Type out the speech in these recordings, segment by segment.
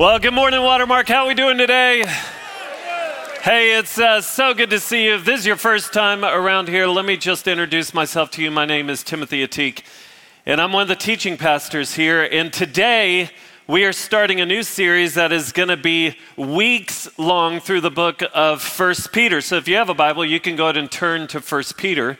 Well, good morning, Watermark. How are we doing today? Hey, it's so good to see you. If this is your first time around here, let me just introduce myself to you. My name is Timothy Atique, and I'm one of the teaching pastors here. And today, we are starting a new series that is going to be weeks long through the book of 1 Peter. So if you have a Bible, you can go ahead and turn to 1 Peter.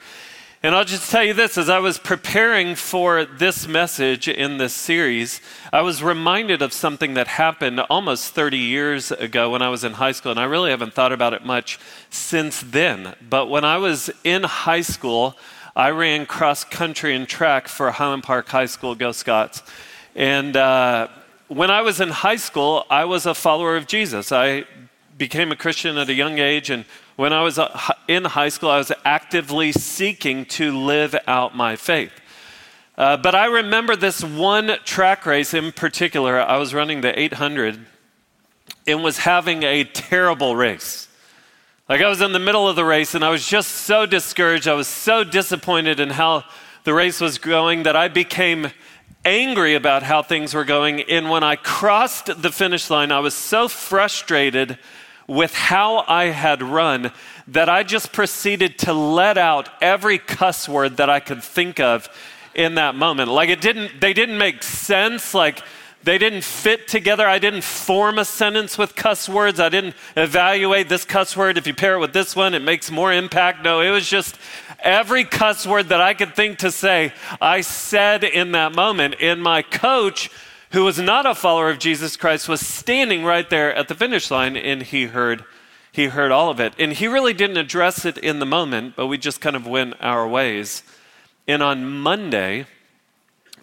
And I'll just tell you this, as I was preparing for this message in this series, I was reminded of something that happened almost 30 years ago when I was in high school, and I really haven't thought about it much since then. But when I was in high school, I ran cross-country and track for Highland Park High School, Go Scots. And when I was in high school, I was a follower of Jesus. I became a Christian at a young age, and when I was in high school, I was actively seeking to live out my faith. But I remember this one track race in particular. I was running the 800 and was having a terrible race. Like I was in the middle of the race and I was just so discouraged. I was so disappointed in how the race was going that I became angry about how things were going. And when I crossed the finish line, I was so frustrated with how I had run that I just proceeded to let out every cuss word that I could think of in that moment. Like they didn't make sense. Like they didn't fit together. I didn't form a sentence with cuss words. I didn't evaluate this cuss word. If you pair it with this one, it makes more impact. No, it was just every cuss word that I could think to say, I said in that moment. And my coach, who was not a follower of Jesus Christ, was standing right there at the finish line, and he heard all of it. And he really didn't address it in the moment, but we just kind of went our ways. And on Monday,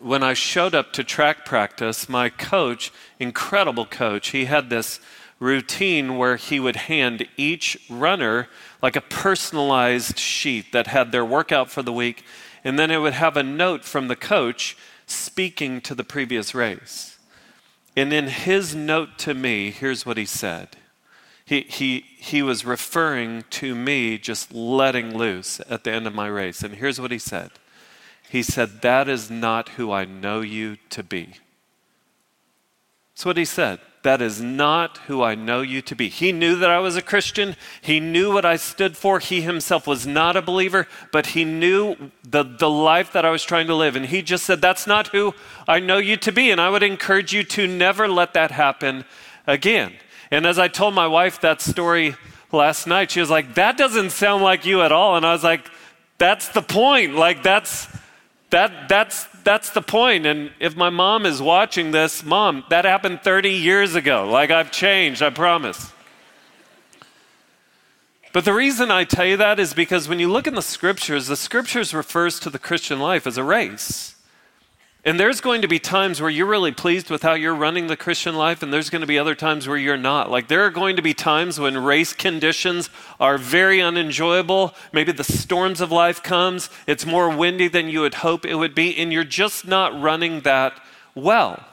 when I showed up to track practice, my coach, incredible coach, he had this routine where he would hand each runner like a personalized sheet that had their workout for the week, and then it would have a note from the coach speaking to the previous race. And in his note to me, here's what he said. He was referring to me just letting loose at the end of my race. And here's what he said. He said, "That is not who I know you to be." That's what he said. "That is not who I know you to be." He knew that I was a Christian. He knew what I stood for. He himself was not a believer, but he knew the life that I was trying to live. And he just said, "That's not who I know you to be." And I would encourage you to never let that happen again. And as I told my wife that story last night, she was like, "That doesn't sound like you at all." And I was like, "That's the point. Like that's the point." And if my mom is watching this, Mom, that happened 30 years ago. Like I've changed, I promise. But the reason I tell you that is because when you look in the scriptures refers to the Christian life as a race. And there's going to be times where you're really pleased with how you're running the Christian life, and there's going to be other times where you're not. Like there are going to be times when race conditions are very unenjoyable. Maybe the storms of life comes. It's more windy than you would hope it would be, and you're just not running that well.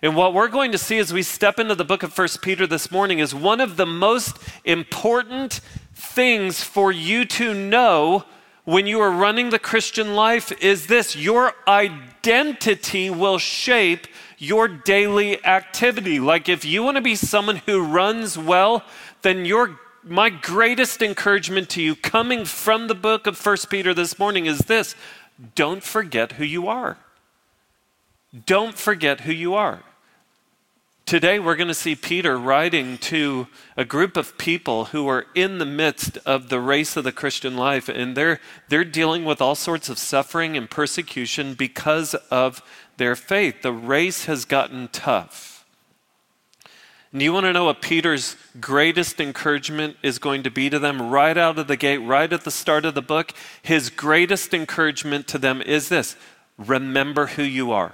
And what we're going to see as we step into the book of 1 Peter this morning is one of the most important things for you to know when you are running the Christian life is this: your identity will shape your daily activity. Like if you want to be someone who runs well, then my greatest encouragement to you coming from the book of 1 Peter this morning is this: don't forget who you are. Don't forget who you are. Today we're going to see Peter writing to a group of people who are in the midst of the race of the Christian life, and they're dealing with all sorts of suffering and persecution because of their faith. The race has gotten tough. And you want to know what Peter's greatest encouragement is going to be to them right out of the gate, right at the start of the book? His greatest encouragement to them is this: remember who you are.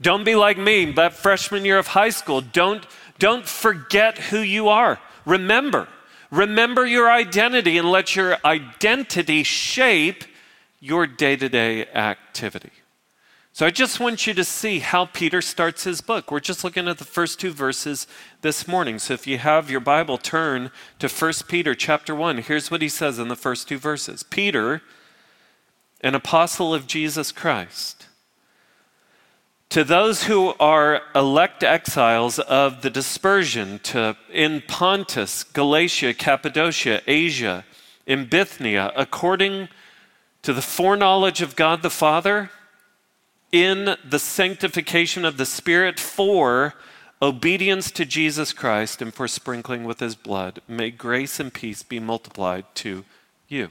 Don't be like me, that freshman year of high school. Don't forget who you are. Remember your identity, and let your identity shape your day-to-day activity. So I just want you to see how Peter starts his book. We're just looking at the first two verses this morning. So if you have your Bible, turn to 1 Peter chapter 1. Here's what he says in the first two verses. Peter, an apostle of Jesus Christ, To those who are elect exiles of the dispersion in Pontus, Galatia, Cappadocia, Asia, in Bithynia, according to the foreknowledge of God the Father, in the sanctification of the Spirit, for obedience to Jesus Christ and for sprinkling with his blood, may grace and peace be multiplied to you.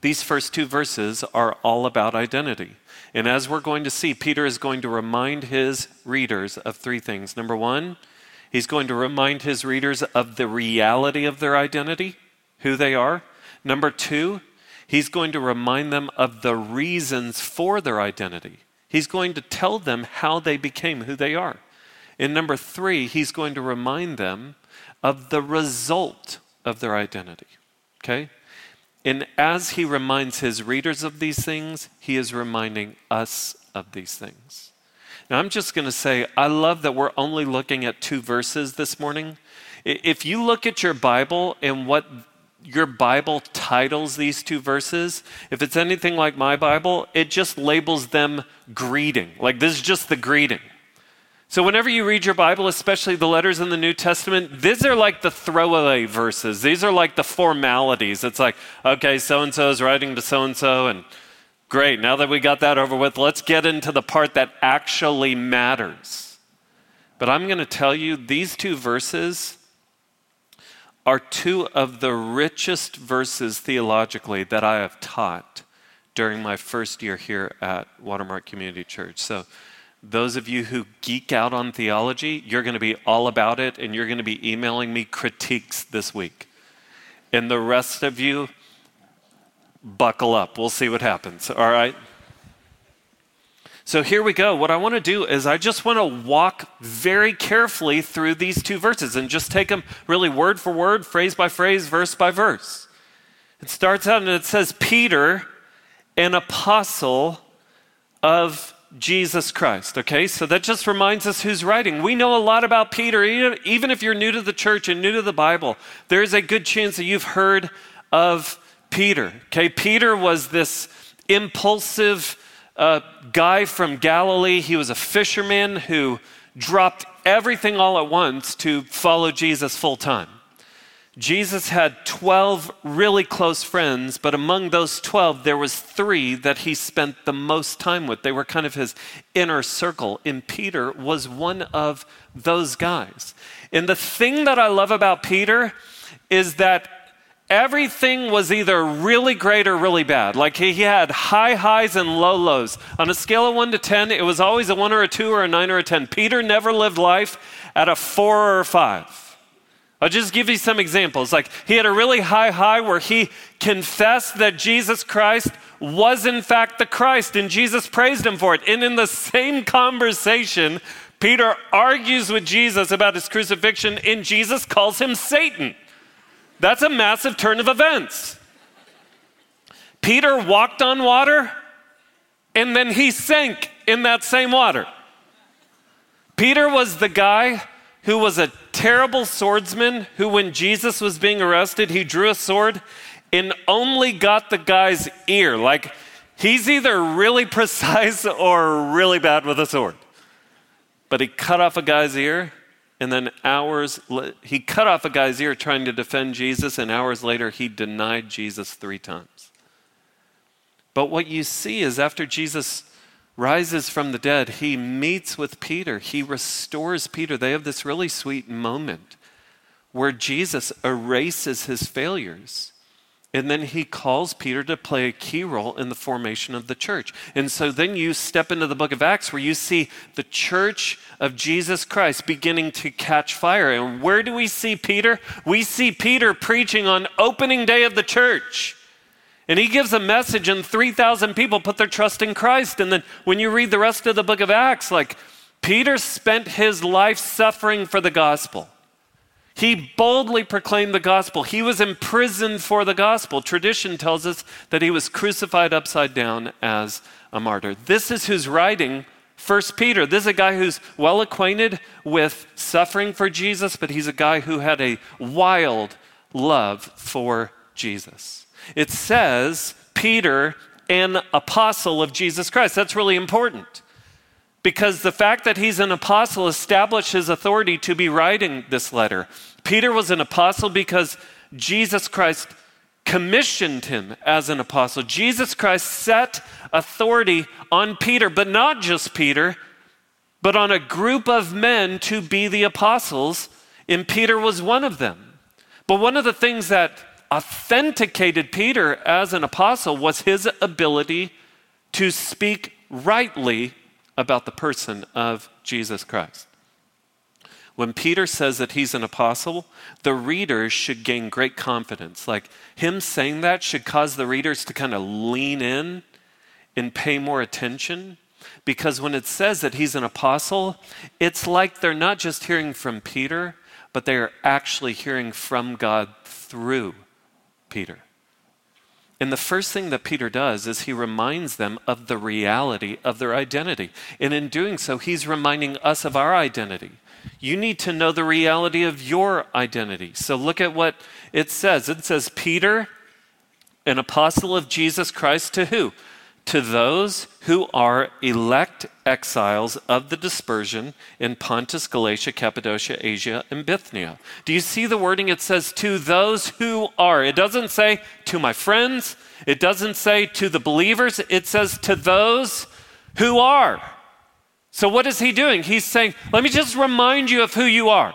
These first two verses are all about identity. And as we're going to see, Peter is going to remind his readers of three things. Number one, he's going to remind his readers of the reality of their identity, who they are. Number two, he's going to remind them of the reasons for their identity. He's going to tell them how they became who they are. And number three, he's going to remind them of the result of their identity, okay? And as he reminds his readers of these things, he is reminding us of these things. Now, I'm just going to say, I love that we're only looking at two verses this morning. If you look at your Bible and what your Bible titles these two verses, if it's anything like my Bible, it just labels them greeting. Like, this is just the greeting. So whenever you read your Bible, especially the letters in the New Testament, these are like the throwaway verses. These are like the formalities. It's like, okay, so-and-so is writing to so-and-so, and great, now that we got that over with, let's get into the part that actually matters. But I'm going to tell you, these two verses are two of the richest verses theologically that I have taught during my first year here at Watermark Community Church. So those of you who geek out on theology, you're going to be all about it, and you're going to be emailing me critiques this week. And the rest of you, buckle up. We'll see what happens, all right? So here we go. What I want to do is I just want to walk very carefully through these two verses and just take them really word for word, phrase by phrase, verse by verse. It starts out and it says, Peter, an apostle of Jesus Christ, okay? So that just reminds us who's writing. We know a lot about Peter. Even if you're new to the church and new to the Bible, there is a good chance that you've heard of Peter, okay? Peter was this impulsive guy from Galilee. He was a fisherman who dropped everything all at once to follow Jesus full time. Jesus had 12 really close friends, but among those 12, there was 3 that he spent the most time with. They were kind of his inner circle, and Peter was one of those guys. And the thing that I love about Peter is that everything was either really great or really bad. Like he had high highs and low lows. On a scale of 1 to 10, it was always a 1 or a 2 or a 9 or a 10. Peter never lived life at a 4 or a 5. I'll just give you some examples. Like he had a really high high where he confessed that Jesus Christ was in fact the Christ, and Jesus praised him for it. And in the same conversation, Peter argues with Jesus about his crucifixion, and Jesus calls him Satan. That's a massive turn of events. Peter walked on water, and then he sank in that same water. Peter was the guy who was a terrible swordsman who, when Jesus was being arrested, he drew a sword and only got the guy's ear. Like, he's either really precise or really bad with a sword. But he cut off a guy's ear, and then he cut off a guy's ear trying to defend Jesus, and hours later he denied Jesus 3 times. But what you see is after Jesus rises from the dead, he meets with Peter. He restores Peter. They have this really sweet moment where Jesus erases his failures. And then he calls Peter to play a key role in the formation of the church. And so then you step into the book of Acts where you see the church of Jesus Christ beginning to catch fire. And where do we see Peter? We see Peter preaching on opening day of the church. And he gives a message, and 3,000 people put their trust in Christ. And then when you read the rest of the book of Acts, like Peter spent his life suffering for the gospel. He boldly proclaimed the gospel. He was imprisoned for the gospel. Tradition tells us that he was crucified upside down as a martyr. This is who's writing 1 Peter. This is a guy who's well acquainted with suffering for Jesus, but he's a guy who had a wild love for Jesus. It says, Peter, an apostle of Jesus Christ. That's really important because the fact that he's an apostle established his authority to be writing this letter. Peter was an apostle because Jesus Christ commissioned him as an apostle. Jesus Christ set authority on Peter, but not just Peter, but on a group of men to be the apostles, and Peter was one of them. But one of the things that authenticated Peter as an apostle was his ability to speak rightly about the person of Jesus Christ. When Peter says that he's an apostle, the readers should gain great confidence. Like him saying that should cause the readers to kind of lean in and pay more attention, because when it says that he's an apostle, it's like they're not just hearing from Peter, but they are actually hearing from God through Peter. And the first thing that Peter does is he reminds them of the reality of their identity. And in doing so, he's reminding us of our identity. You need to know the reality of your identity. So look at what it says. It says, Peter, an apostle of Jesus Christ, to who? To those who are elect exiles of the dispersion in Pontus, Galatia, Cappadocia, Asia, and Bithynia. Do you see the wording? It says, to those who are. It doesn't say to my friends. It doesn't say to the believers. It says to those who are. So what is he doing? He's saying, let me just remind you of who you are.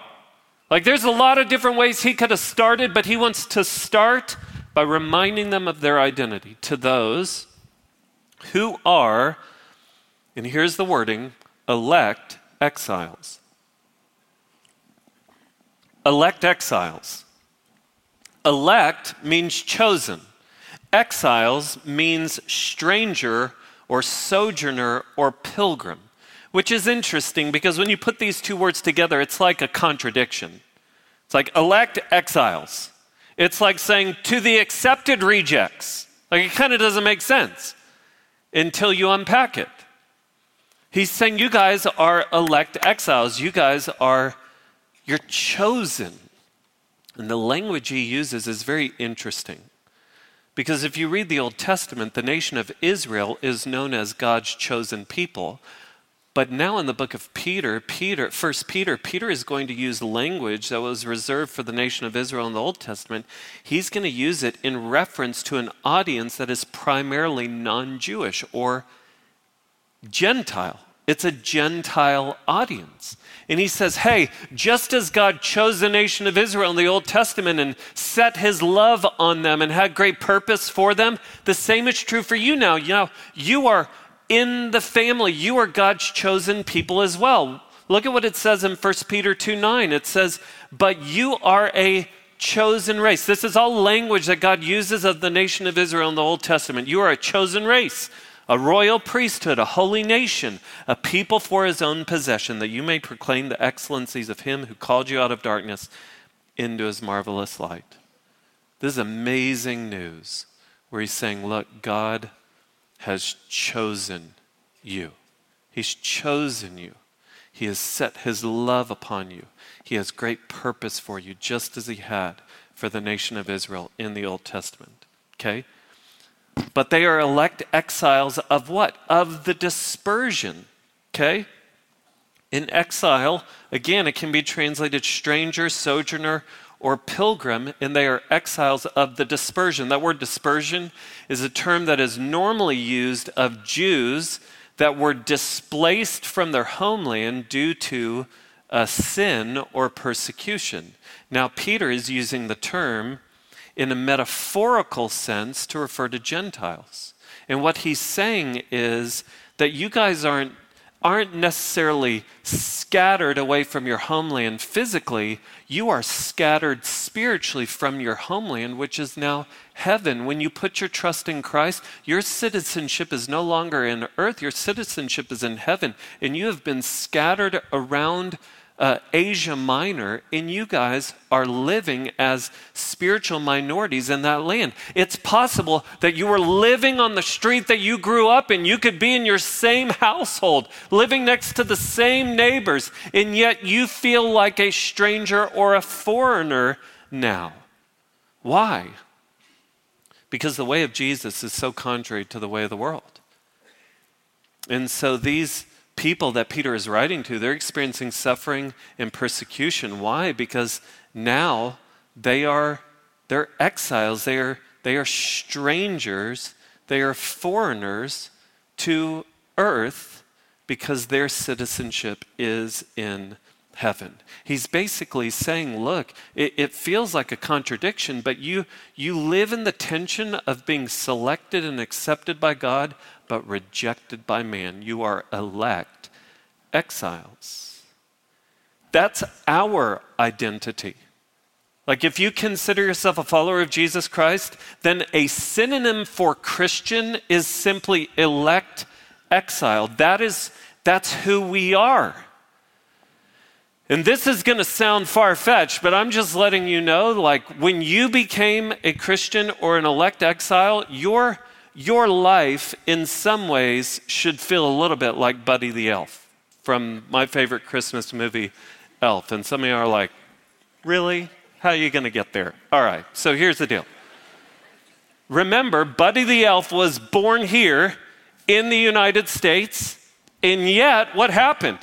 Like there's a lot of different ways he could have started, but he wants to start by reminding them of their identity. To those who are, and here's the wording, elect exiles. Elect exiles. Elect means chosen. Exiles means stranger or sojourner or pilgrim, which is interesting because when you put these two words together, it's like a contradiction. It's like elect exiles. It's like saying to the accepted rejects. Like it kind of doesn't make sense until you unpack it. He's saying you guys are elect exiles. You guys are, you're chosen. And the language he uses is very interesting because if you read the Old Testament, the nation of Israel is known as God's chosen people. But now in the book of Peter is going to use language that was reserved for the nation of Israel in the Old Testament. He's going to use it in reference to an audience that is primarily non-Jewish or Gentile. It's a Gentile audience. And he says, hey, just as God chose the nation of Israel in the Old Testament and set his love on them and had great purpose for them, the same is true for you now. You know, you are in the family, you are God's chosen people as well. Look at what it says in 1 Peter 2:9. It says, but you are a chosen race. This is all language that God uses of the nation of Israel in the Old Testament. You are a chosen race, a royal priesthood, a holy nation, a people for his own possession, that you may proclaim the excellencies of him who called you out of darkness into his marvelous light. This is amazing news where he's saying, look, God has chosen you. He's chosen you. He has set his love upon you. He has great purpose for you, just as he had for the nation of Israel in the Old Testament, okay? But they are elect exiles of what? Of the dispersion, okay? In exile, again, it can be translated stranger, sojourner, or pilgrim, and they are exiles of the dispersion. That word dispersion is a term that is normally used of Jews that were displaced from their homeland due to a sin or persecution. Now, Peter is using the term in a metaphorical sense to refer to Gentiles. And what he's saying is that you guys aren't necessarily scattered away from your homeland physically. You are scattered spiritually from your homeland, which is now heaven. When you put your trust in Christ, your citizenship is no longer in earth. Your citizenship is in heaven. And you have been scattered around Asia Minor, and you guys are living as spiritual minorities in that land. It's possible that you were living on the street that you grew up in. You could be in your same household, living next to the same neighbors, and yet you feel like a stranger or a foreigner now. Why? Because the way of Jesus is so contrary to the way of the world. And so these people that Peter is writing to, they're experiencing suffering and persecution. Why? Because now they're exiles. They are strangers. They are foreigners to earth because their citizenship is in heaven. He's basically saying, look, it feels like a contradiction, but you live in the tension of being selected and accepted by God, but rejected by man. You are elect exiles. That's our identity. Like if you consider yourself a follower of Jesus Christ, then a synonym for Christian is simply elect exile. That's who we are. And this is going to sound far-fetched, but I'm just letting you know, like when you became a Christian or an elect exile, your life in some ways should feel a little bit like Buddy the Elf from my favorite Christmas movie, Elf. And some of you are like, really? How are you going to get there? All right, so here's the deal. Remember, Buddy the Elf was born here in the United States, and yet what happened?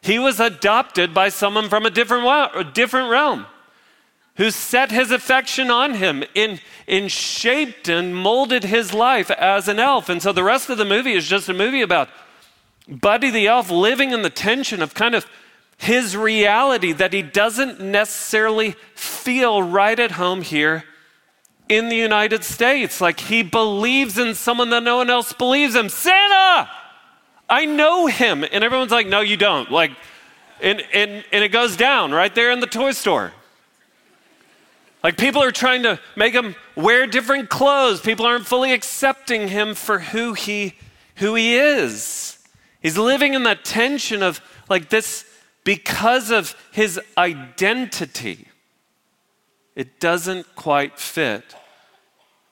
He was adopted by someone from a different realm who set his affection on him and shaped and molded his life as an elf. And so the rest of the movie is just a movie about Buddy the Elf living in the tension of kind of his reality that he doesn't necessarily feel right at home here in the United States. Like he believes in someone that no one else believes him. Santa! I know him. And everyone's like, no, you don't. Like, and it goes down right there in the toy store. Like people are trying to make him wear different clothes. People aren't fully accepting him for who he is. He's living in that tension of like this, because of his identity, it doesn't quite fit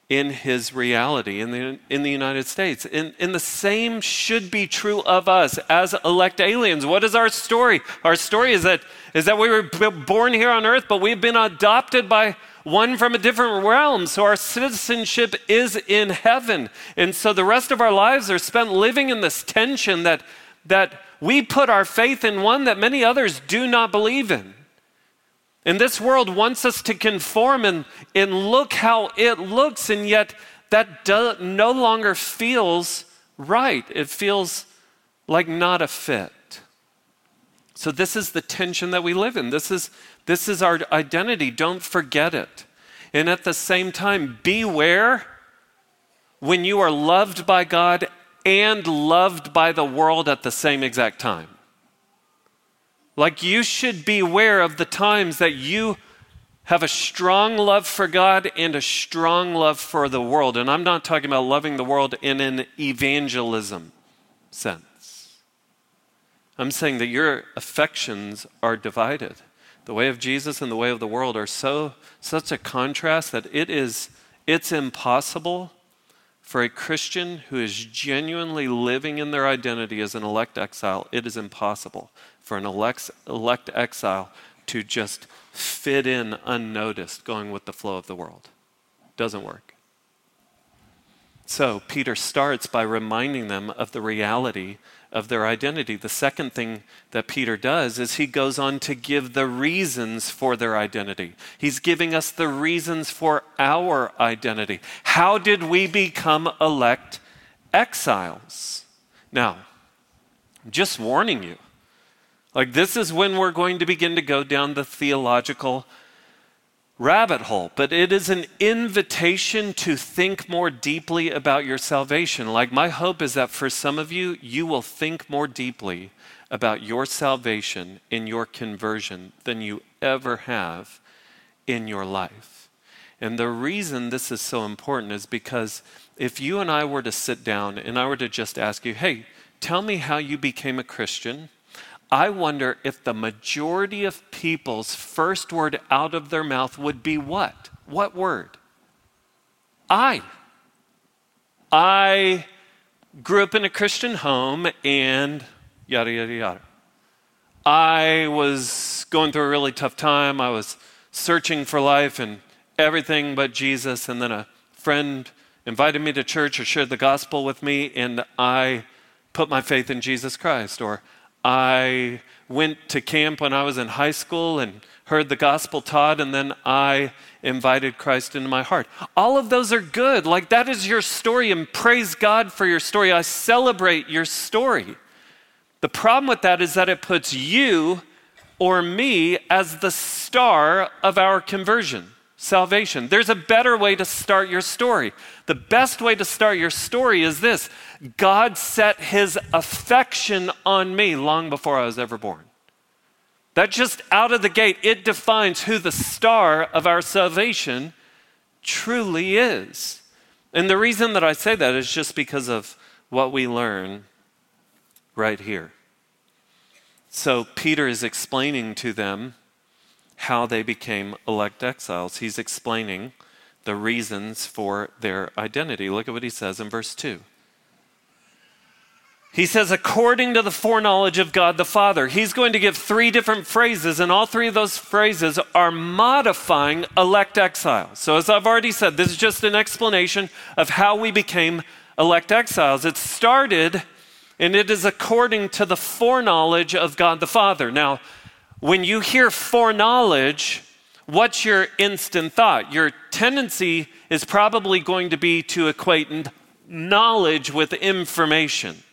in his reality in the United States. And the same should be true of us as elect aliens. What is our story? Our story is that we were born here on earth, but we've been adopted by one from a different realm. So our citizenship is in heaven. And so the rest of our lives are spent living in this tension that we put our faith in one that many others do not believe in. And this world wants us to conform and look how it looks, and yet that no longer feels right. It feels like not a fit. So this is the tension that we live in. This is our identity. Don't forget it. And at the same time, beware when you are loved by God and loved by the world at the same exact time. Like you should beware of the times that you have a strong love for God and a strong love for the world. And I'm not talking about loving the world in an evangelism sense. I'm saying that your affections are divided. The way of Jesus and the way of the world are such a contrast that it's impossible for a Christian who is genuinely living in their identity as an elect exile. It is impossible for an elect exile to just fit in unnoticed, going with the flow of the world. Doesn't work. So Peter starts by reminding them of the reality of their identity. The second thing that Peter does is he goes on to give the reasons for their identity. He's giving us the reasons for our identity. How did we become elect exiles? Now, I'm just warning you, like this is when we're going to begin to go down the theological rabbit hole, but it is an invitation to think more deeply about your salvation. Like my hope is that for some of you, you will think more deeply about your salvation and your conversion than you ever have in your life. And the reason this is so important is because if you and I were to sit down and I were to just ask you, hey, tell me how you became a Christian, I wonder if the majority of people's first word out of their mouth would be what? What word? I grew up in a Christian home and yada, yada, yada. I was going through a really tough time. I was searching for life and everything but Jesus. And then a friend invited me to church or shared the gospel with me, and I put my faith in Jesus Christ, or I went to camp when I was in high school and heard the gospel taught, and then I invited Christ into my heart. All of those are good. Like, that is your story, and praise God for your story. I celebrate your story. The problem with that is that it puts you or me as the star of our conversion, salvation. There's a better way to start your story. The best way to start your story is this: God set his affection on me long before I was ever born. That just out of the gate, it defines who the star of our salvation truly is. And the reason that I say that is just because of what we learn right here. So Peter is explaining to them how they became elect exiles. He's explaining the reasons for their identity. Look at what he says in verse 2. He says, according to the foreknowledge of God the Father. He's going to give three different phrases, and all three of those phrases are modifying elect exiles. So as I've already said, this is just an explanation of how we became elect exiles. It started, and it is according to the foreknowledge of God the Father. Now, when you hear foreknowledge, what's your instant thought? Your tendency is probably going to be to equate knowledge with information.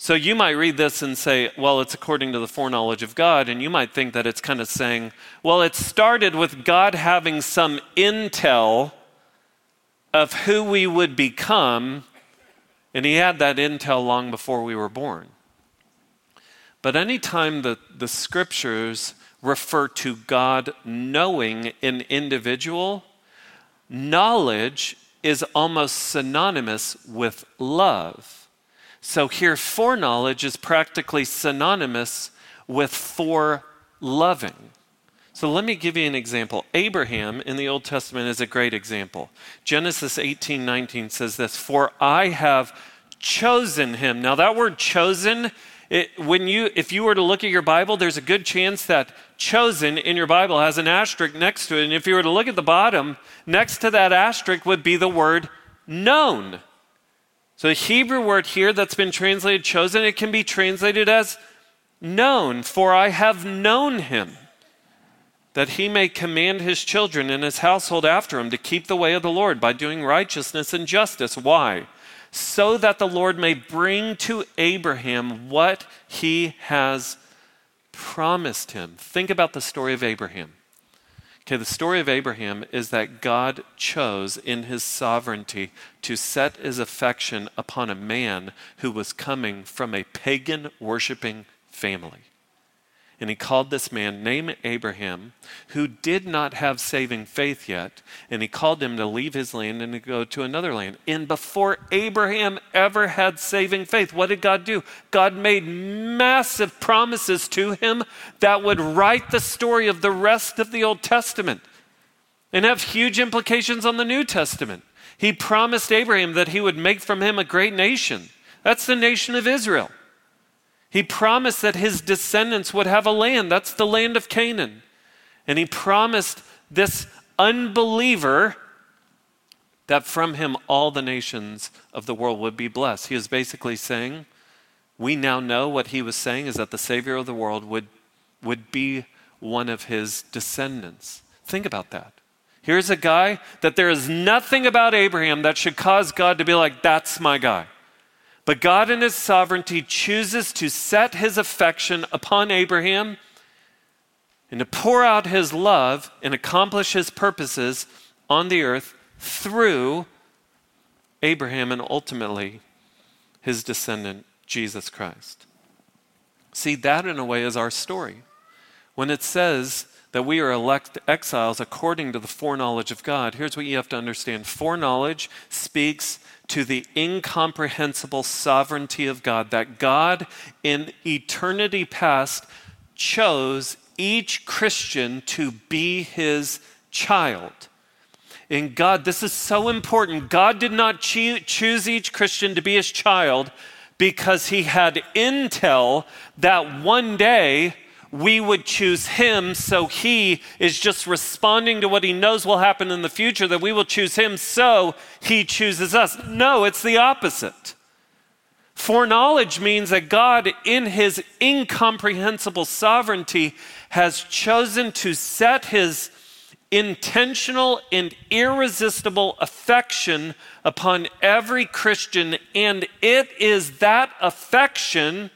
So you might read this and say, well, it's according to the foreknowledge of God, and you might think that it's kind of saying, well, it started with God having some intel of who we would become, and he had that intel long before we were born. But anytime the scriptures refer to God knowing an individual, knowledge is almost synonymous with love. So here, foreknowledge is practically synonymous with foreloving. So let me give you an example. Abraham in the Old Testament is a great example. Genesis 18:19 says this, for I have chosen him. Now that word chosen, if you were to look at your Bible, there's a good chance that chosen in your Bible has an asterisk next to it. And if you were to look at the bottom, next to that asterisk would be the word known. So the Hebrew word here that's been translated chosen, it can be translated as known, for I have known him, that he may command his children and his household after him to keep the way of the Lord by doing righteousness and justice. Why? So that the Lord may bring to Abraham what he has promised him. Think about the story of Abraham. Okay, the story of Abraham is that God chose in his sovereignty to set his affection upon a man who was coming from a pagan worshiping family. And he called this man named Abraham, who did not have saving faith yet, and he called him to leave his land and to go to another land. And before Abraham ever had saving faith, what did God do? God made massive promises to him that would write the story of the rest of the Old Testament and have huge implications on the New Testament. He promised Abraham that he would make from him a great nation. That's the nation of Israel. He promised that his descendants would have a land. That's the land of Canaan. And he promised this unbeliever that from him all the nations of the world would be blessed. He was basically saying, we now know what he was saying is that the Savior of the world would be one of his descendants. Think about that. Here's a guy that there is nothing about Abraham that should cause God to be like, that's my guy. But God in his sovereignty chooses to set his affection upon Abraham and to pour out his love and accomplish his purposes on the earth through Abraham and ultimately his descendant, Jesus Christ. See, that in a way is our story. When it says that we are elect exiles according to the foreknowledge of God, here's what you have to understand. Foreknowledge speaks to the incomprehensible sovereignty of God, that God in eternity past chose each Christian to be his child. And God, this is so important. God did not choose each Christian to be his child because he had intel that one day we would choose him, so he is just responding to what he knows will happen in the future, that we will choose him, so he chooses us. No, it's the opposite. Foreknowledge means that God, in his incomprehensible sovereignty, has chosen to set his intentional and irresistible affection upon every Christian, and it is that affection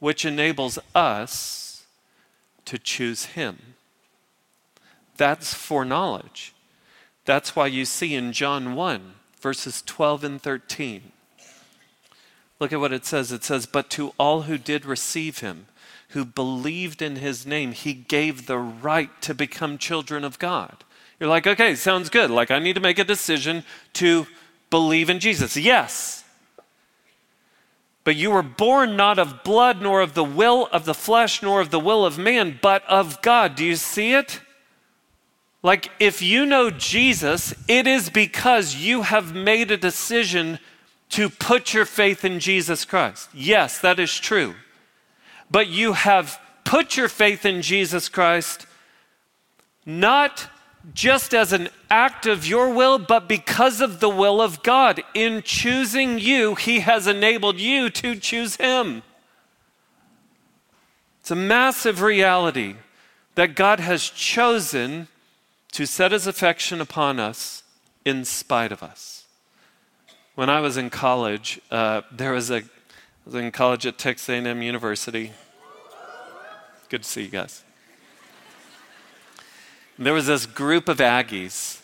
which enables us to choose him. That's foreknowledge. That's why you see in John 1, verses 12 and 13. Look at what it says. It says, but to all who did receive him, who believed in his name, he gave the right to become children of God. You're like, okay, sounds good. Like, I need to make a decision to believe in Jesus. Yes. But you were born not of blood, nor of the will of the flesh, nor of the will of man, but of God. Do you see it? Like, if you know Jesus, it is because you have made a decision to put your faith in Jesus Christ. Yes, that is true. But you have put your faith in Jesus Christ not just as an act of your will, but because of the will of God. In choosing you, he has enabled you to choose him. It's a massive reality that God has chosen to set his affection upon us in spite of us. When I was in college, I was in college at Texas A&M University. Good to see you guys. There was this group of Aggies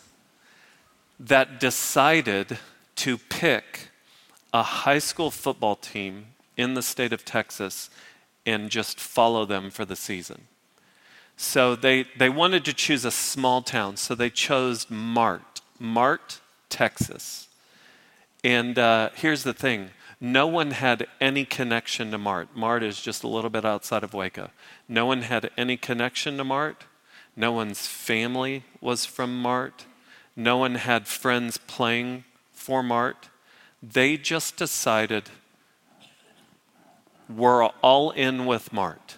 that decided to pick a high school football team in the state of Texas and just follow them for the season. So they wanted to choose a small town, so they chose Mart, Texas. And here's the thing. No one had any connection to Mart. Mart is just a little bit outside of Waco. No one had any connection to Mart. No one's family was from Mart. No one had friends playing for Mart. They just decided we're all in with Mart.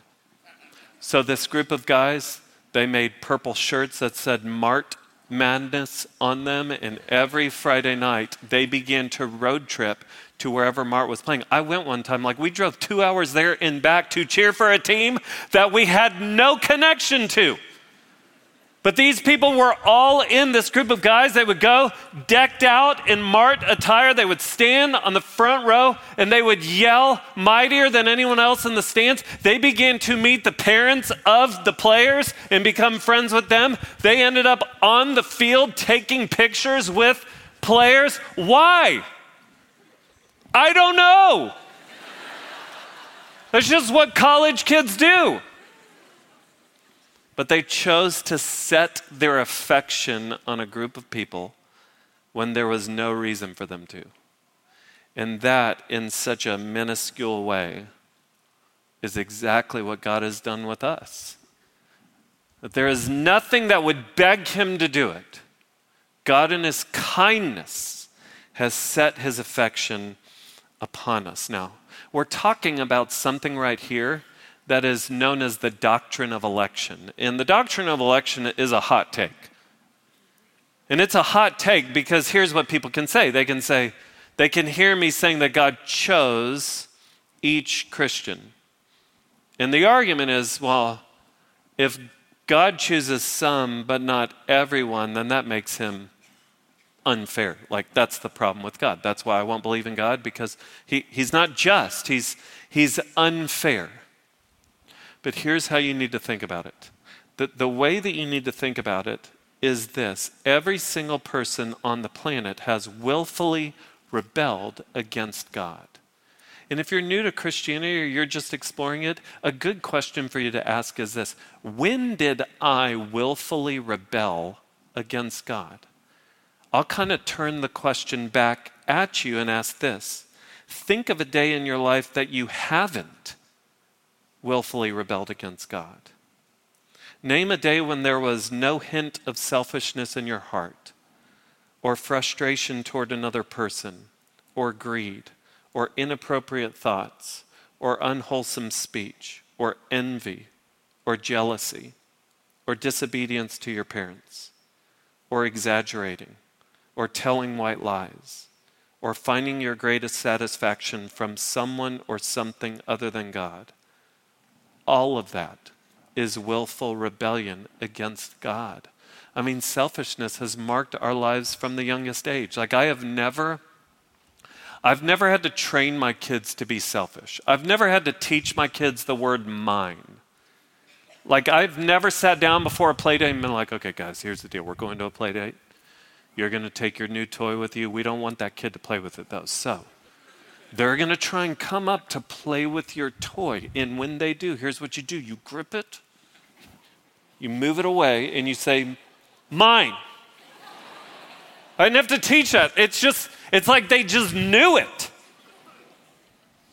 So this group of guys, they made purple shirts that said Mart Madness on them, and every Friday night they began to road trip to wherever Mart was playing. I went one time, like, we drove 2 hours there and back to cheer for a team that we had no connection to. But these people were all in. This group of guys, they would go decked out in Mart attire. They would stand on the front row and they would yell mightier than anyone else in the stands. They began to meet the parents of the players and become friends with them. They ended up on the field taking pictures with players. Why? I don't know. That's just what college kids do. But they chose to set their affection on a group of people when there was no reason for them to. And that, in such a minuscule way, is exactly what God has done with us. That there is nothing that would beg him to do it. God, in his kindness, has set his affection upon us. Now, we're talking about something right here that is known as the doctrine of election. And the doctrine of election is a hot take. And it's a hot take because here's what people can say. They can hear me saying that God chose each Christian. And the argument is, well, if God chooses some but not everyone, then that makes him unfair. Like, that's the problem with God. That's why I won't believe in God, because he's not just. He's unfair. But here's how you need to think about it. The way that you need to think about it is this. Every single person on the planet has willfully rebelled against God. And if you're new to Christianity or you're just exploring it, a good question for you to ask is this. When did I willfully rebel against God? I'll kind of turn the question back at you and ask this. Think of a day in your life that you haven't willfully rebelled against God. Name a day when there was no hint of selfishness in your heart, or frustration toward another person, or greed, or inappropriate thoughts, or unwholesome speech, or envy, or jealousy, or disobedience to your parents, or exaggerating, or telling white lies, or finding your greatest satisfaction from someone or something other than God. All of that is willful rebellion against God. I mean, selfishness has marked our lives from the youngest age. Like, I've never had to train my kids to be selfish. I've never had to teach my kids the word mine. Like, I've never sat down before a play date and been like, okay, guys, here's the deal. We're going to a play date. You're going to take your new toy with you. We don't want that kid to play with it, though. So they're going to try and come up to play with your toy. And when they do, here's what you do. You grip it, you move it away, and you say, mine. I didn't have to teach that. It's like they just knew it.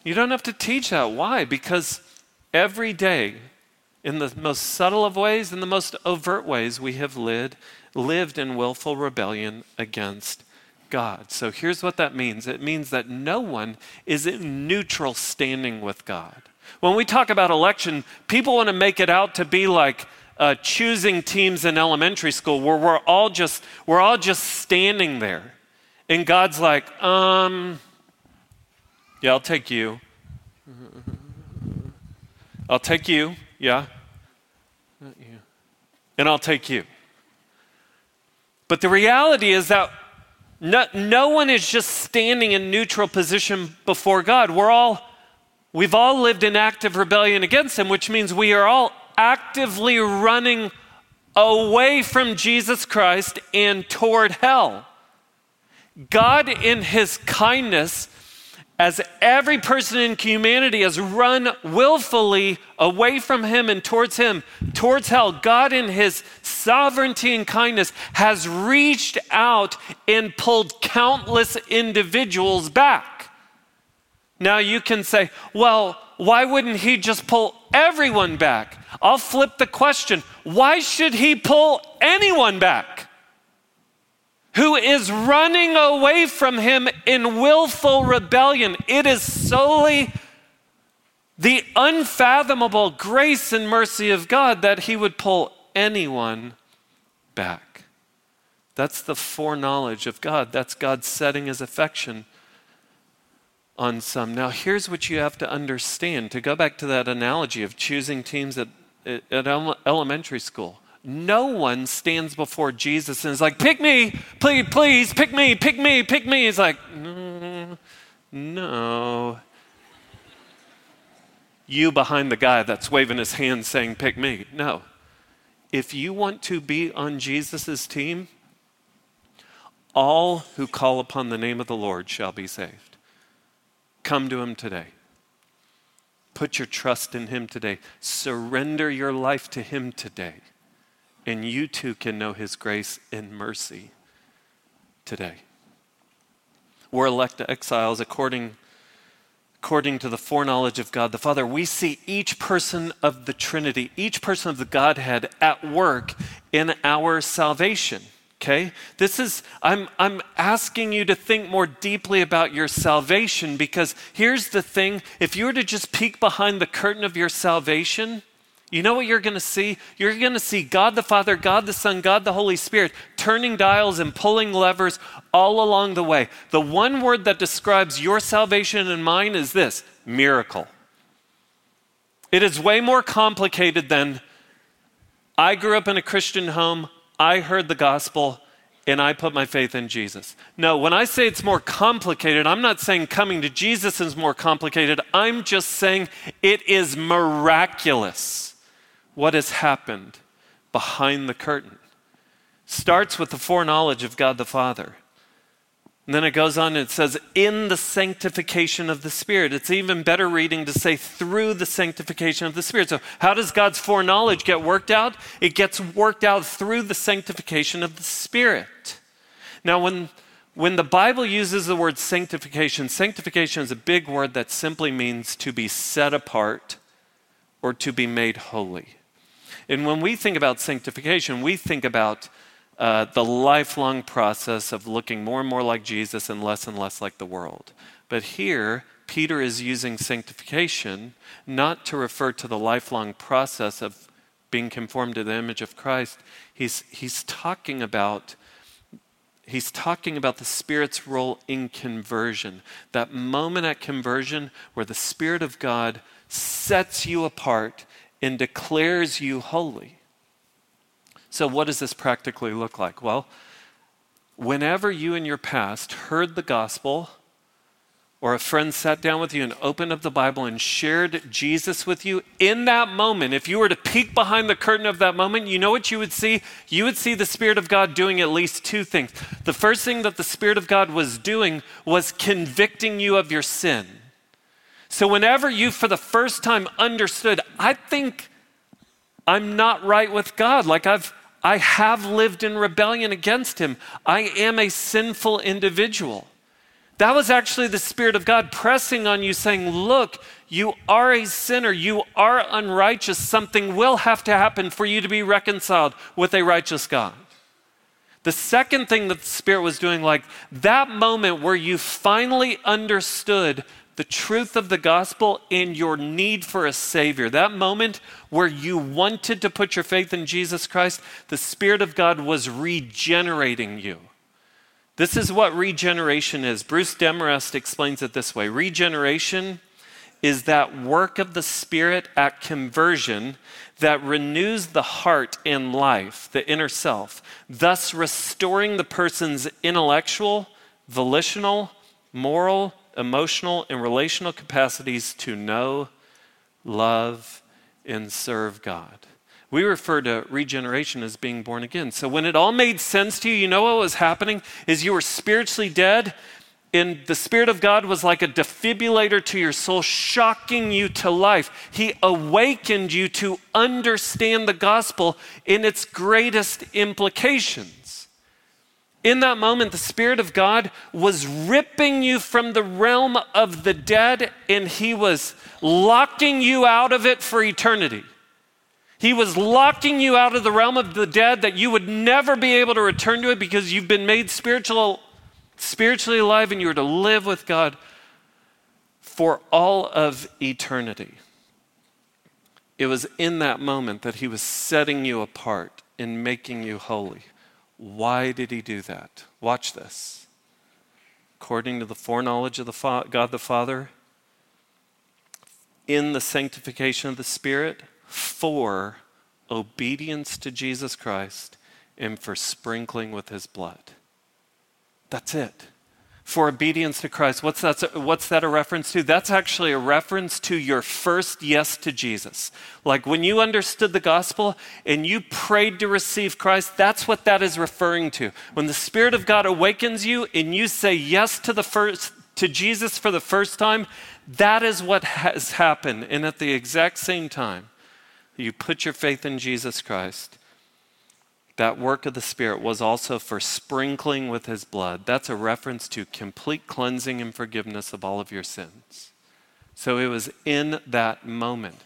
You don't have to teach that. Why? Because every day, in the most subtle of ways, in the most overt ways, we have lived in willful rebellion against God. So here's what that means. It means that no one is in neutral standing with God. When we talk about election, people want to make it out to be like choosing teams in elementary school, where we're all just standing there. And God's like, yeah, I'll take you. I'll take you. Yeah. Not you. And I'll take you. But the reality is that no one is just standing in neutral position before God. We've all lived in active rebellion against him, which means we are all actively running away from Jesus Christ and toward hell. God in his kindness, as every person in humanity has run willfully away from him, towards hell, God in his sovereignty and kindness has reached out and pulled countless individuals back. Now you can say, well, why wouldn't he just pull everyone back? I'll flip the question. Why should he pull anyone back who is running away from him in willful rebellion? It is solely the unfathomable grace and mercy of God that he would pull anyone back. That's the foreknowledge of God. That's God setting his affection on some. Now, here's what you have to understand. To go back to that analogy of choosing teams at elementary school, no one stands before Jesus and is like, pick me, please, pick me, pick me, pick me. He's like, no. You behind the guy that's waving his hand saying, pick me. No. If you want to be on Jesus's team, all who call upon the name of the Lord shall be saved. Come to him today. Put your trust in him today. Surrender your life to him today. And you too can know his grace and mercy today. We're elect exiles according to the foreknowledge of God the Father. We see each person of the Trinity, each person of the Godhead at work in our salvation. Okay? I'm asking you to think more deeply about your salvation, because here's the thing. If you were to just peek behind the curtain of your salvation, you know what you're going to see? You're going to see God the Father, God the Son, God the Holy Spirit turning dials and pulling levers all along the way. The one word that describes your salvation and mine is this: miracle. It is way more complicated than I grew up in a Christian home, I heard the gospel, and I put my faith in Jesus. No, when I say it's more complicated, I'm not saying coming to Jesus is more complicated. I'm just saying it is miraculous what has happened behind the curtain. Starts with the foreknowledge of God the Father. And then it goes on and it says, in the sanctification of the Spirit. It's even better reading to say through the sanctification of the Spirit. So how does God's foreknowledge get worked out? It gets worked out through the sanctification of the Spirit. Now, when the Bible uses the word sanctification, sanctification is a big word that simply means to be set apart or to be made holy. And when we think about sanctification, we think about the lifelong process of looking more and more like Jesus and less like the world. But here, Peter is using sanctification not to refer to the lifelong process of being conformed to the image of Christ. He's talking about he's talking about the Spirit's role in conversion. That moment at conversion where the Spirit of God sets you apart and declares you holy. So what does this practically look like? Well, whenever you in your past heard the gospel, or a friend sat down with you and opened up the Bible and shared Jesus with you, in that moment, if you were to peek behind the curtain of that moment, you know what you would see? You would see the Spirit of God doing at least two things. The first thing that the Spirit of God was doing was convicting you of your sin. So whenever you, for the first time, understood, I think I'm not right with God, like I have lived in rebellion against him. I am a sinful individual. That was actually the Spirit of God pressing on you, saying, look, you are a sinner. You are unrighteous. Something will have to happen for you to be reconciled with a righteous God. The second thing that the Spirit was doing, like that moment where you finally understood the truth of the gospel and your need for a Savior, that moment where you wanted to put your faith in Jesus Christ, the Spirit of God was regenerating you. This is what regeneration is. Bruce Demarest explains it this way. Regeneration is that work of the Spirit at conversion that renews the heart and life, the inner self, thus restoring the person's intellectual, volitional, moral, emotional, and relational capacities to know, love, and serve God. We refer to regeneration as being born again. So when it all made sense to you, you know what was happening is you were spiritually dead, and the Spirit of God was like a defibrillator to your soul, shocking you to life. He awakened you to understand the gospel in its greatest implications. In that moment, the Spirit of God was ripping you from the realm of the dead, and he was locking you out of it for eternity. He was locking you out of the realm of the dead that you would never be able to return to it because you've been made spiritually alive and you are to live with God for all of eternity. It was in that moment that he was setting you apart and making you holy. Why did he do that? Watch this. According to the foreknowledge of God the Father, in the sanctification of the Spirit, for obedience to Jesus Christ and for sprinkling with his blood. That's it. For obedience to Christ. What's that a reference to? That's actually a reference to your first yes to Jesus. Like when you understood the gospel and you prayed to receive Christ, that's what that is referring to. When the Spirit of God awakens you and you say yes to Jesus for the first time, that is what has happened. And at the exact same time, you put your faith in Jesus Christ. That work of the Spirit was also for sprinkling with his blood. That's a reference to complete cleansing and forgiveness of all of your sins. So it was in that moment.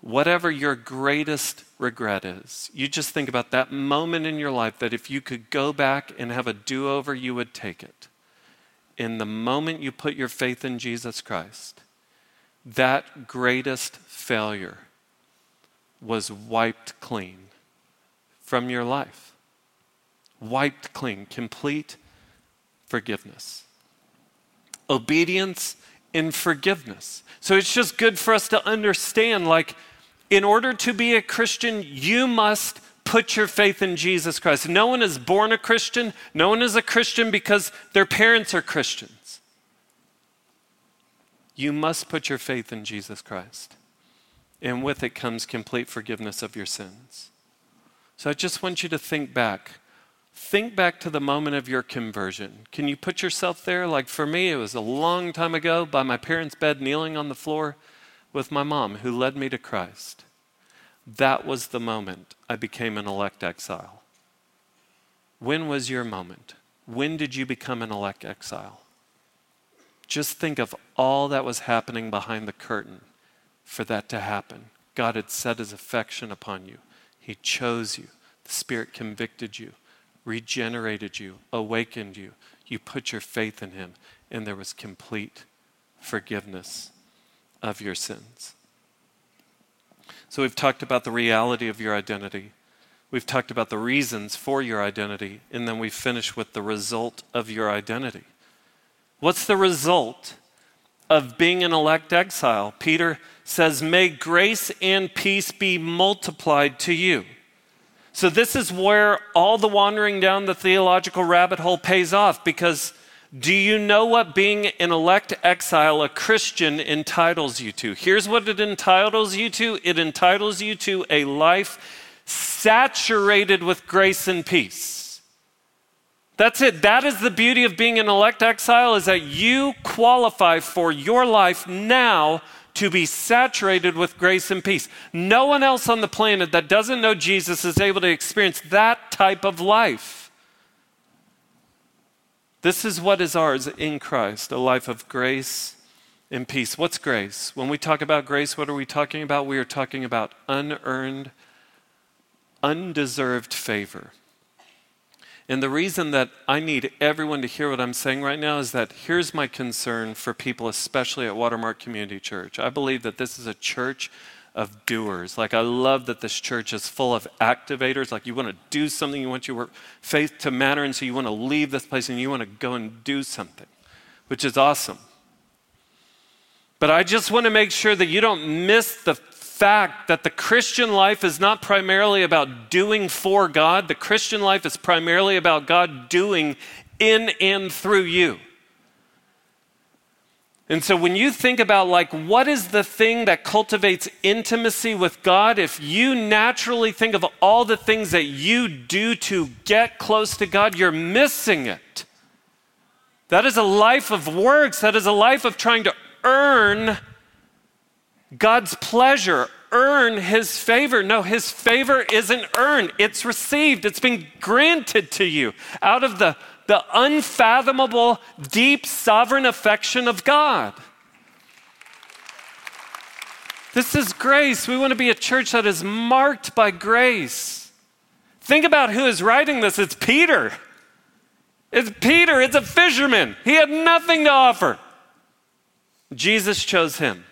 Whatever your greatest regret is, you just think about that moment in your life that if you could go back and have a do-over, you would take it. In the moment you put your faith in Jesus Christ, that greatest failure was wiped clean from your life. Wiped clean, complete forgiveness. Obedience and forgiveness. So it's just good for us to understand, like, in order to be a Christian, you must put your faith in Jesus Christ. No one is born a Christian. No one is a Christian because their parents are Christians. You must put your faith in Jesus Christ. And with it comes complete forgiveness of your sins. So I just want you to think back. Think back to the moment of your conversion. Can you put yourself there? Like for me, it was a long time ago by my parents' bed, kneeling on the floor with my mom who led me to Christ. That was the moment I became an elect exile. When was your moment? When did you become an elect exile? Just think of all that was happening behind the curtain. For that to happen, God had set his affection upon you. He chose you. The Spirit convicted you, regenerated you, awakened you. You put your faith in him, and there was complete forgiveness of your sins. So we've talked about the reality of your identity. We've talked about the reasons for your identity, and then we finish with the result of your identity. What's the result of being an elect exile? Peter says, may grace and peace be multiplied to you. So this is where all the wandering down the theological rabbit hole pays off, because do you know what being an elect exile, a Christian, entitles you to? Here's what it entitles you to. It entitles you to a life saturated with grace and peace. That's it. That is the beauty of being an elect exile, is that you qualify for your life now to be saturated with grace and peace. No one else on the planet that doesn't know Jesus is able to experience that type of life. This is what is ours in Christ, a life of grace and peace. What's grace? When we talk about grace, what are we talking about? We are talking about unearned, undeserved favor. And the reason that I need everyone to hear what I'm saying right now is that here's my concern for people, especially at Watermark Community Church. I believe that this is a church of doers. Like, I love that this church is full of activators. Like, you want to do something, you want your faith to matter, and so you want to leave this place and you want to go and do something, which is awesome. But I just want to make sure that you don't miss the fact that the Christian life is not primarily about doing for God. The Christian life is primarily about God doing in and through you. And so when you think about, like, what is the thing that cultivates intimacy with God, if you naturally think of all the things that you do to get close to God, you're missing it. That is a life of works. That is a life of trying to earn God's pleasure, earn his favor. No, his favor isn't earned. It's received. It's been granted to you out of the unfathomable, deep, sovereign affection of God. This is grace. We want to be a church that is marked by grace. Think about who is writing this. It's Peter. It's Peter. It's a fisherman. He had nothing to offer. Jesus chose him.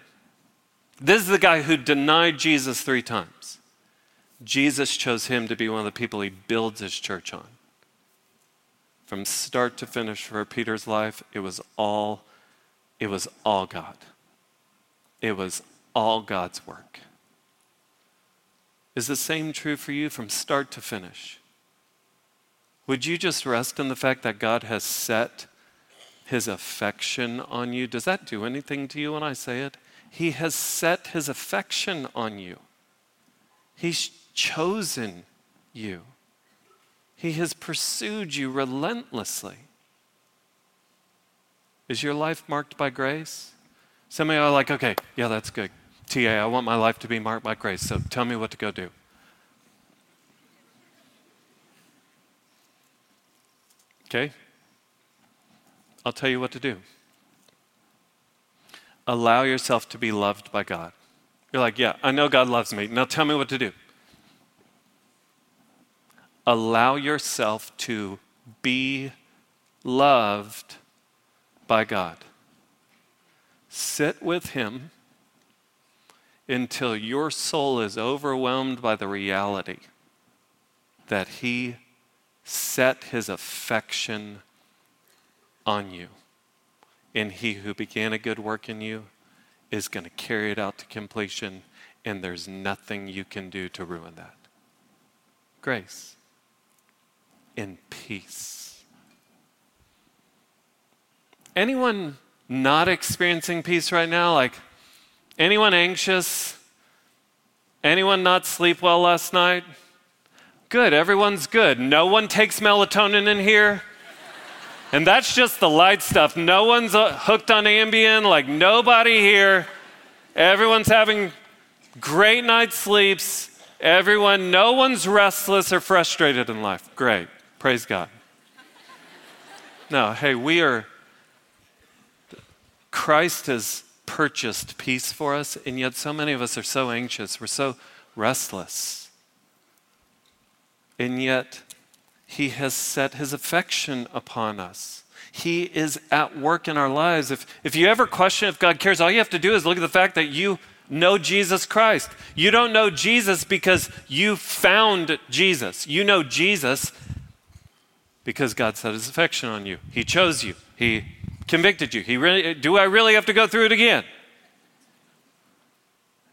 This is the guy who denied Jesus 3 times. Jesus chose him to be one of the people he builds his church on. From start to finish for Peter's life, it was all God. It was all God's work. Is the same true for you from start to finish? Would you just rest in the fact that God has set his affection on you? Does that do anything to you when I say it? He has set his affection on you. He's chosen you. He has pursued you relentlessly. Is your life marked by grace? Some of you are like, okay, yeah, that's good. TA, I want my life to be marked by grace, so tell me what to go do. Okay? I'll tell you what to do. Allow yourself to be loved by God. You're like, yeah, I know God loves me. Now tell me what to do. Allow yourself to be loved by God. Sit with him until your soul is overwhelmed by the reality that he set his affection on you. And he who began a good work in you is going to carry it out to completion, and there's nothing you can do to ruin that. Grace and peace. Anyone not experiencing peace right now? Like, anyone anxious? Anyone not sleep well last night? Good, everyone's good. No one takes melatonin in here. And that's just the light stuff. No one's hooked on Ambien, like nobody here. Everyone's having great night's sleeps. No one's restless or frustrated in life. Great. Praise God. No, hey, Christ has purchased peace for us, and yet so many of us are so anxious. We're so restless. And yet, he has set his affection upon us. He is at work in our lives. If you ever question if God cares, all you have to do is look at the fact that you know Jesus Christ. You don't know Jesus because you found Jesus. You know Jesus because God set his affection on you. He chose you. He convicted you. Do I really have to go through it again?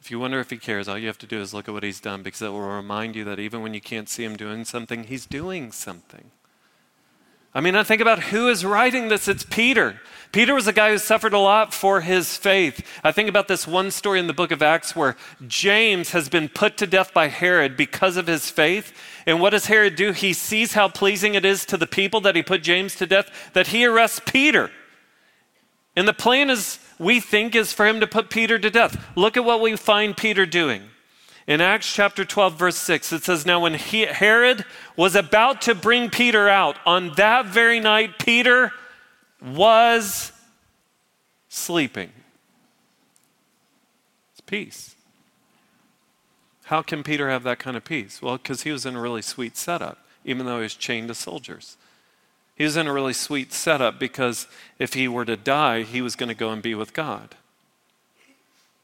If you wonder if he cares, all you have to do is look at what he's done, because it will remind you that even when you can't see him doing something, he's doing something. I mean, I think about who is writing this. It's Peter. Peter was a guy who suffered a lot for his faith. I think about this one story in the book of Acts where James has been put to death by Herod because of his faith. And what does Herod do? He sees how pleasing it is to the people that he put James to death, that he arrests Peter. And the plan is, we think, is for him to put Peter to death. Look at what we find Peter doing. In Acts chapter 12, verse 6, it says, "Now when Herod was about to bring Peter out, on that very night, Peter was sleeping." It's peace. How can Peter have that kind of peace? Well, because he was in a really sweet setup, even though he was chained to soldiers. He was in a really sweet setup because if he were to die, he was going to go and be with God.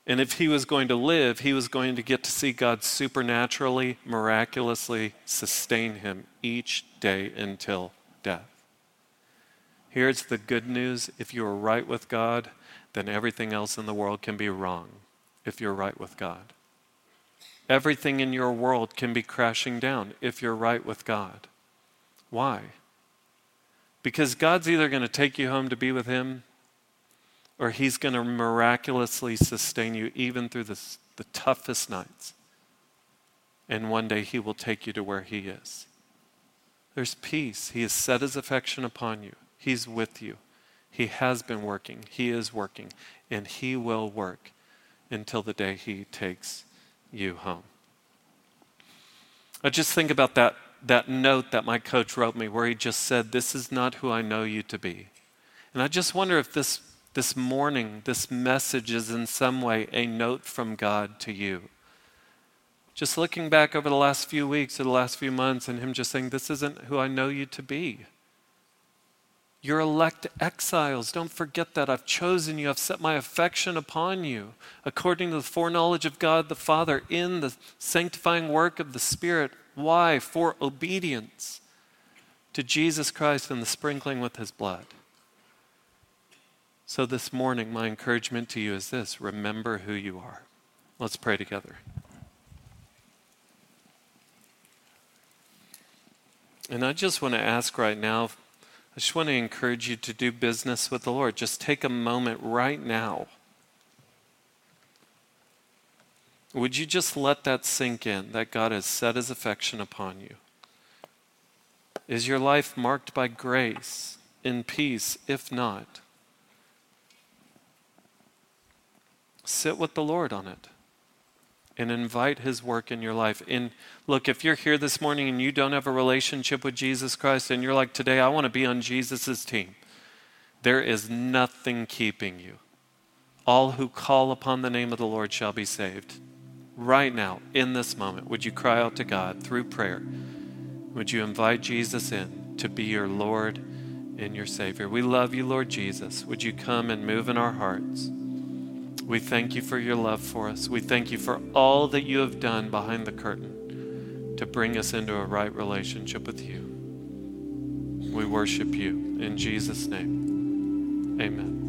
And if he was going to live, he was going to get to see God supernaturally, miraculously sustain him each day until death. Here's the good news. If you are right with God, then everything else in the world can be wrong if you're right with God. Everything in your world can be crashing down if you're right with God. Why? Because God's either going to take you home to be with him, or he's going to miraculously sustain you even through the toughest nights. And one day he will take you to where he is. There's peace. He has set his affection upon you. He's with you. He has been working. He is working. And he will work until the day he takes you home. I just think about that note that my coach wrote me where he just said, "This is not who I know you to be." And I just wonder if this morning, this message is in some way a note from God to you. Just looking back over the last few weeks or the last few months and him just saying, "This isn't who I know you to be. You're elect exiles. Don't forget that. I've chosen you. I've set my affection upon you according to the foreknowledge of God the Father in the sanctifying work of the Spirit." Why? For obedience to Jesus Christ and the sprinkling with his blood. So this morning, my encouragement to you is this: remember who you are. Let's pray together. And I just want to ask right now, I just want to encourage you to do business with the Lord. Just take a moment right now. Would you just let that sink in, that God has set his affection upon you? Is your life marked by grace and peace? If not, sit with the Lord on it and invite his work in your life. And look, if you're here this morning and you don't have a relationship with Jesus Christ and you're like, "Today I want to be on Jesus's team," there is nothing keeping you. All who call upon the name of the Lord shall be saved. Right now, in this moment, would you cry out to God through prayer? Would you invite Jesus in to be your Lord and your Savior? We love you, Lord Jesus. Would you come and move in our hearts? We thank you for your love for us. We thank you for all that you have done behind the curtain to bring us into a right relationship with you. We worship you. In Jesus' name, amen.